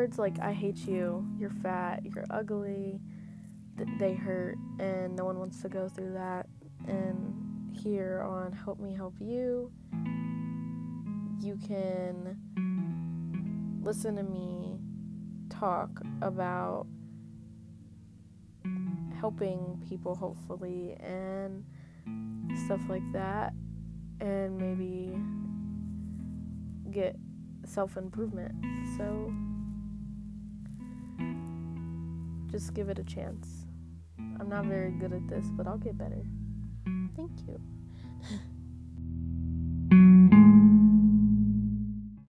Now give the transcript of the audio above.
words like I hate you, you're fat, you're ugly, they hurt, and no one wants to go through that. And here on Help Me Help You, you can listen to me talk about helping people, hopefully, and stuff like that, and maybe get self-improvement. So just give it a chance. I'm not very good at this, but I'll get better. Thank you.